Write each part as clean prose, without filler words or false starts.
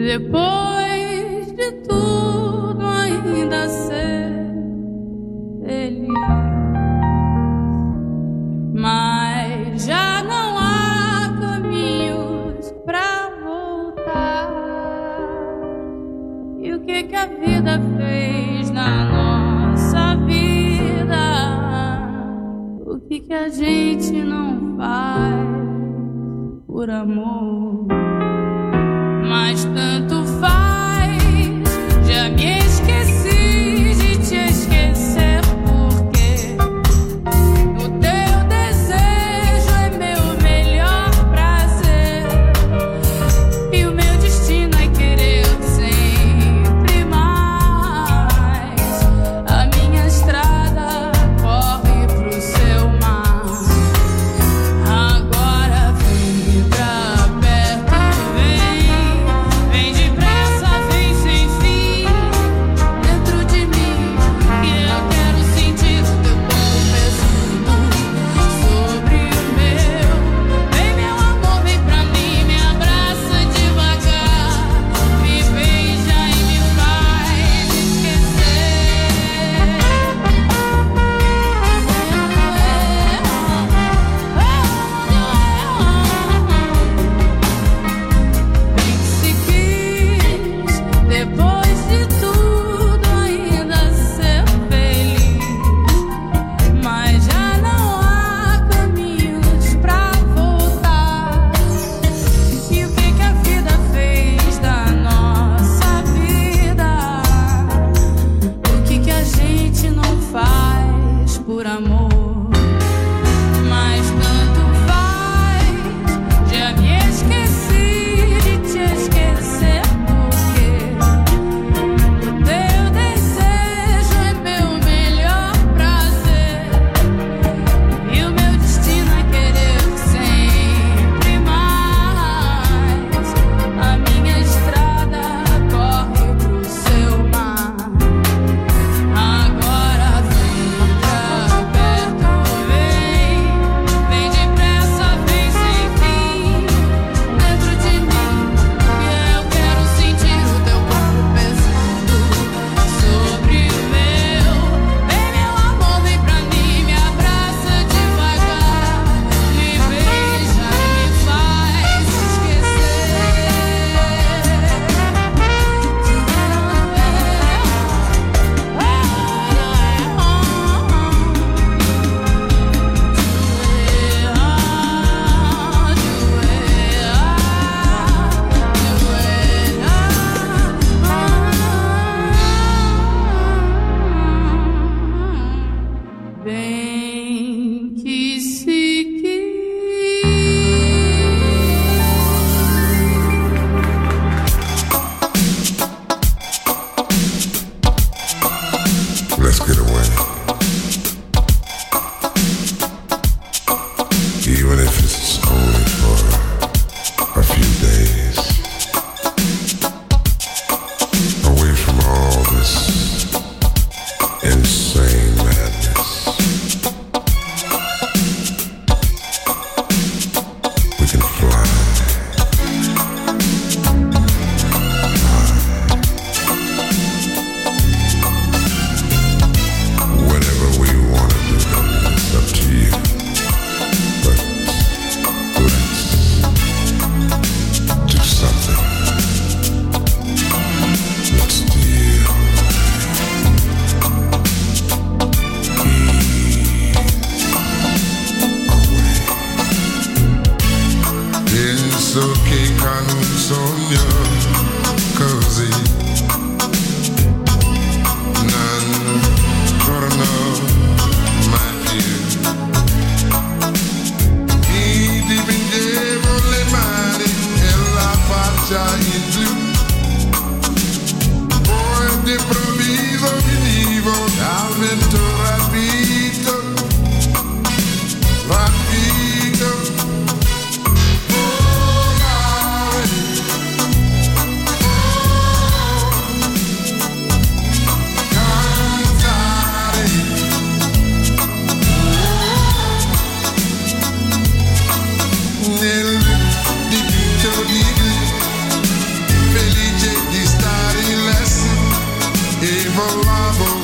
Depois de tudo ainda ser feliz, mas já não há caminhos pra voltar. E o que a vida fez na nossa vida? O que a gente não faz por amor? Mas tanto faz, já me esqueci de te esquecer, porque o teu desejo é meu melhor prazer, e o meu destino é querer sempre mais. A minha estrada corre pro seu mar. Agora vem pra perto, vem de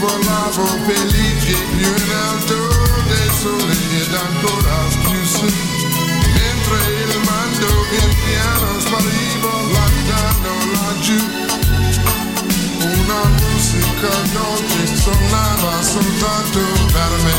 volavo felice più in alto del sole ed ancora più su, mentre il mondo pian piano spariva lontano laggiù. Una musica dolce suonava soltanto per me.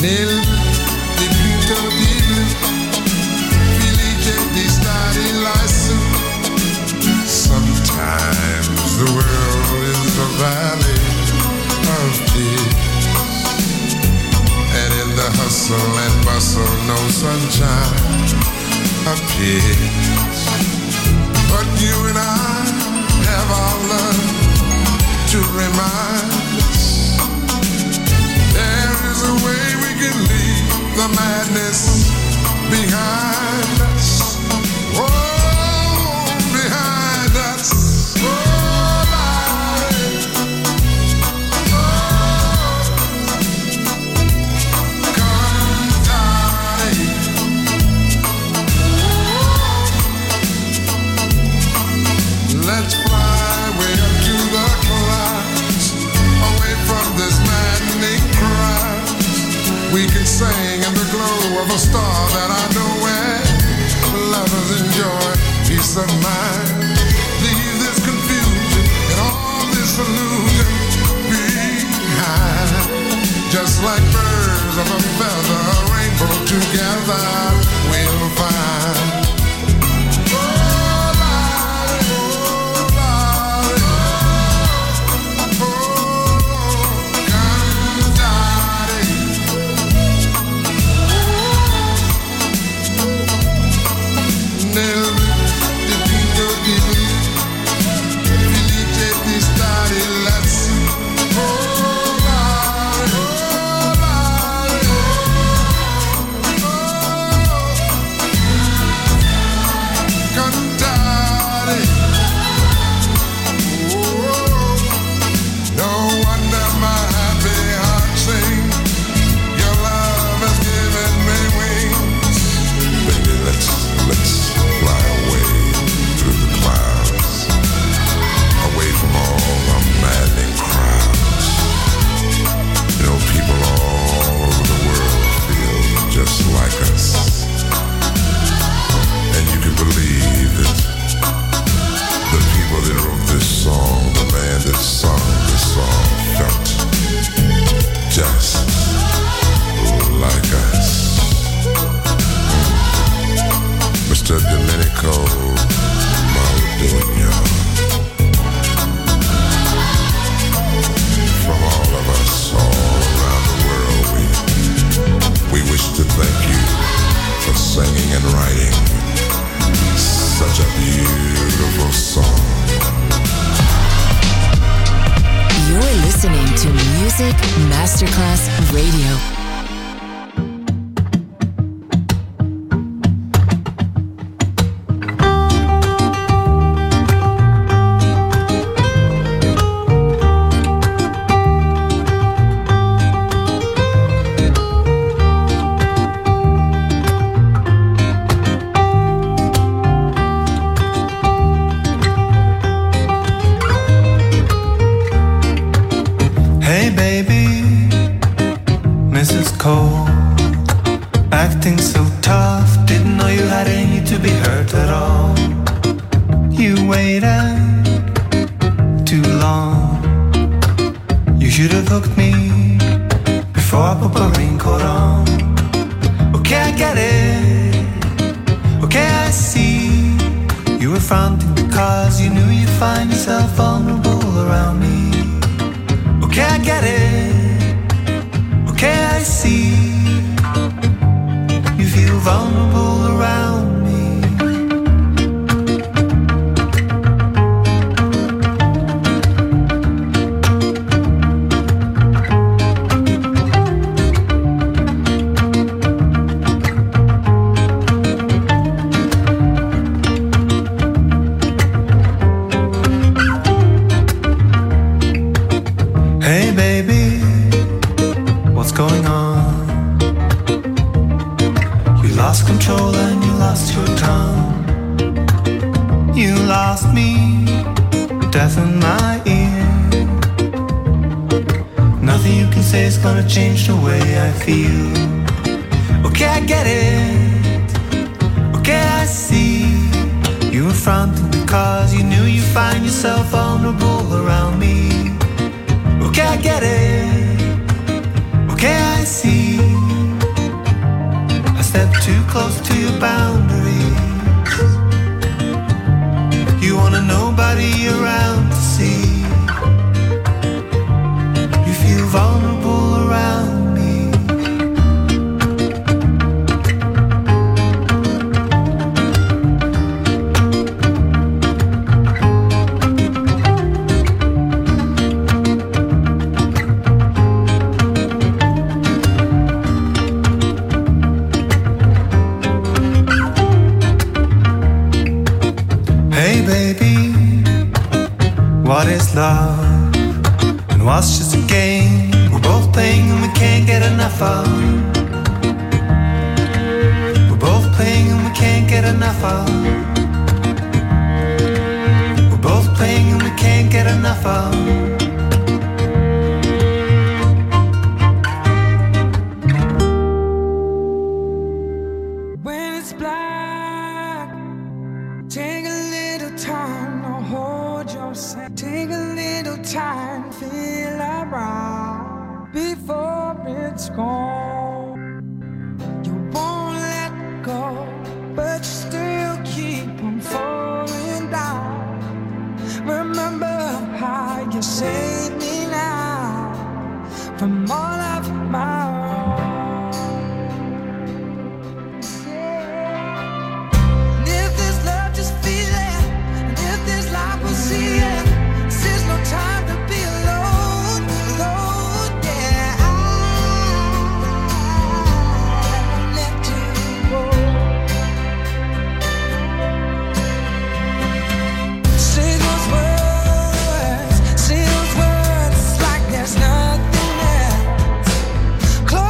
Nel dipinto di blu, felice di stare lassù. Sometimes the world is a valley of tears, and in the hustle and bustle no sunshine appears. But you and I have our love to remind us there is a way can leave the madness behind us. Oh, behind us. Oh, life. Oh, cantare. Oh, let's fly way up to the clouds, away from this maddening crowd. We can sing in the glow of a star that I know where lovers enjoy peace of mind. Leave this confusion and all this illusion behind. Just like birds of a feather, a rainbow together we'll find. Domenico Maldino. From all of us all around the world, we wish to thank you for singing and writing such a beautiful song. You're listening to Music Masterclass Radio. Hey baby, what's going on? You lost control and you lost your tongue. You lost me, deaf in my ear. Nothing you can say is gonna change the way I feel. Okay, I get it. Okay, I see. You were fronting because you knew you'd find yourself vulnerable around me. Okay, I get it. Okay, I see. I stepped too close to your boundaries. You wanted nobody around to see. You feel vulnerable around. Love and what's just a game we're both playing and we can't get enough of. We're both playing and we can't get enough of. We're both playing and we can't get enough of. Close.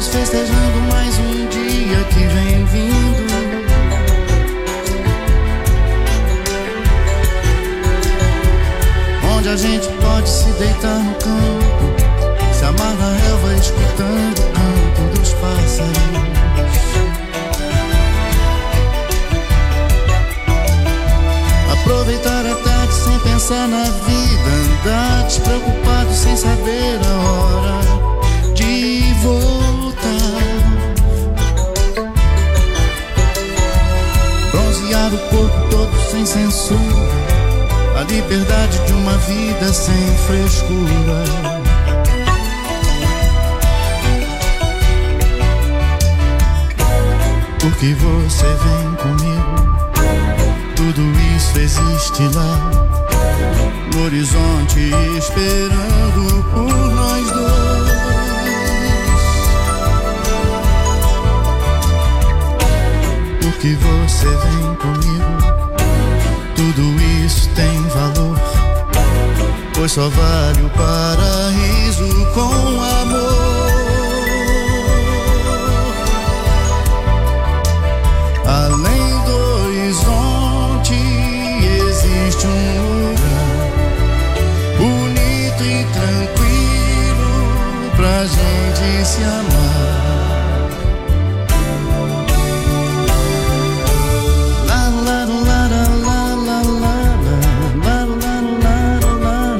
flores festejando mais um dia que vem vindo. Onde a gente pode se deitar no campo, se amar na relva escutando o canto dos pássaros. Aproveitar a tarde sem pensar na vida, andar despreocupado sem saber a hora de voltar. Bronzear o corpo todo sem censura, a liberdade de uma vida sem frescura. Porque você vem comigo, tudo isso existe lá, no horizonte esperando por nós dois. Porque você vem comigo, tudo isso tem valor, pois só vale o paraíso com amor. Além do horizonte existe lugar bonito e tranquilo pra gente se amar. La la la la la la la la la la la la.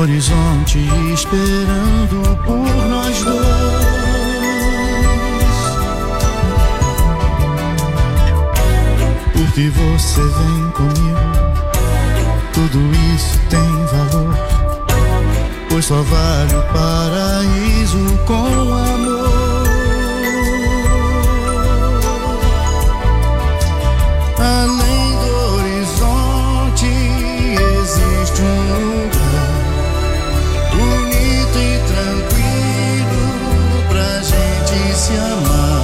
Horizonte esperando por nós dois. Porque você vem comigo, tudo isso tem valor, pois só vale o paraíso com amor. Além do horizonte existe um tranquilo pra gente se amar.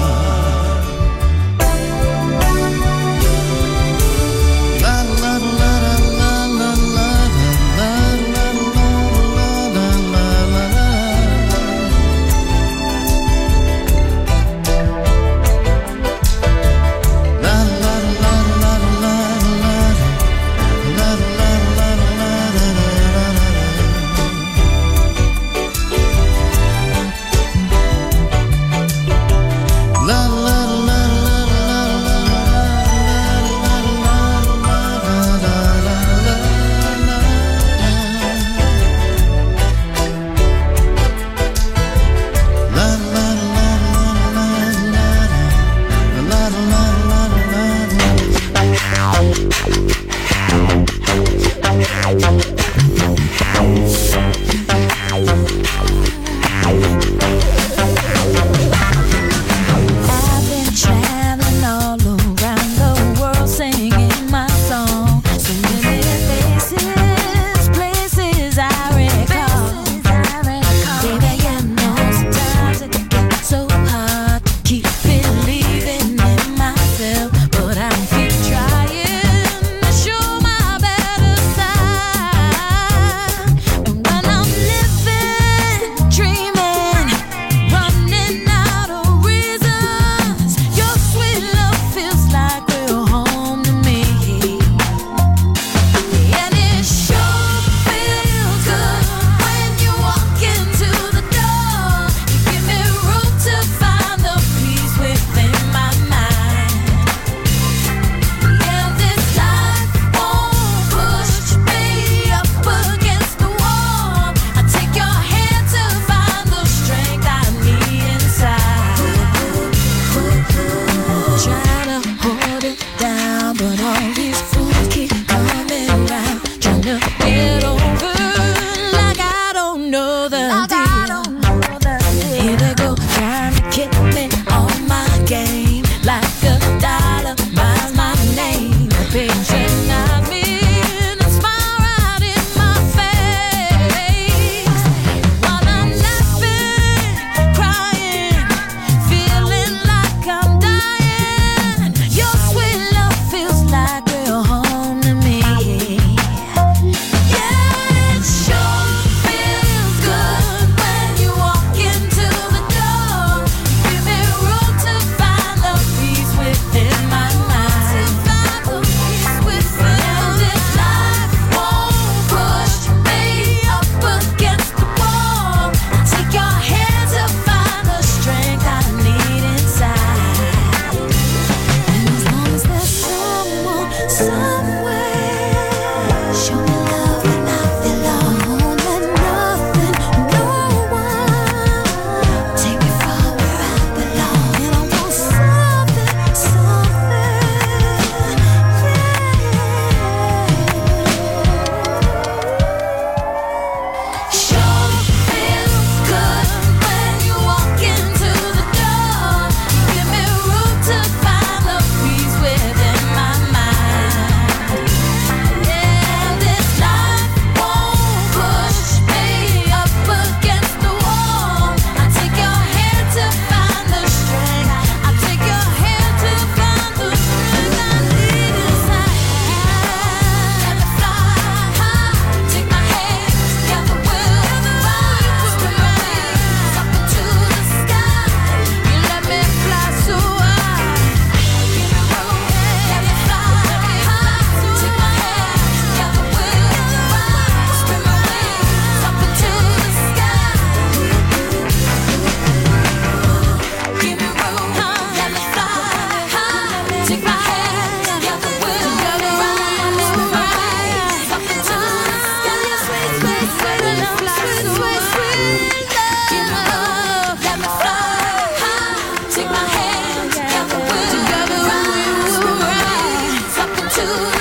to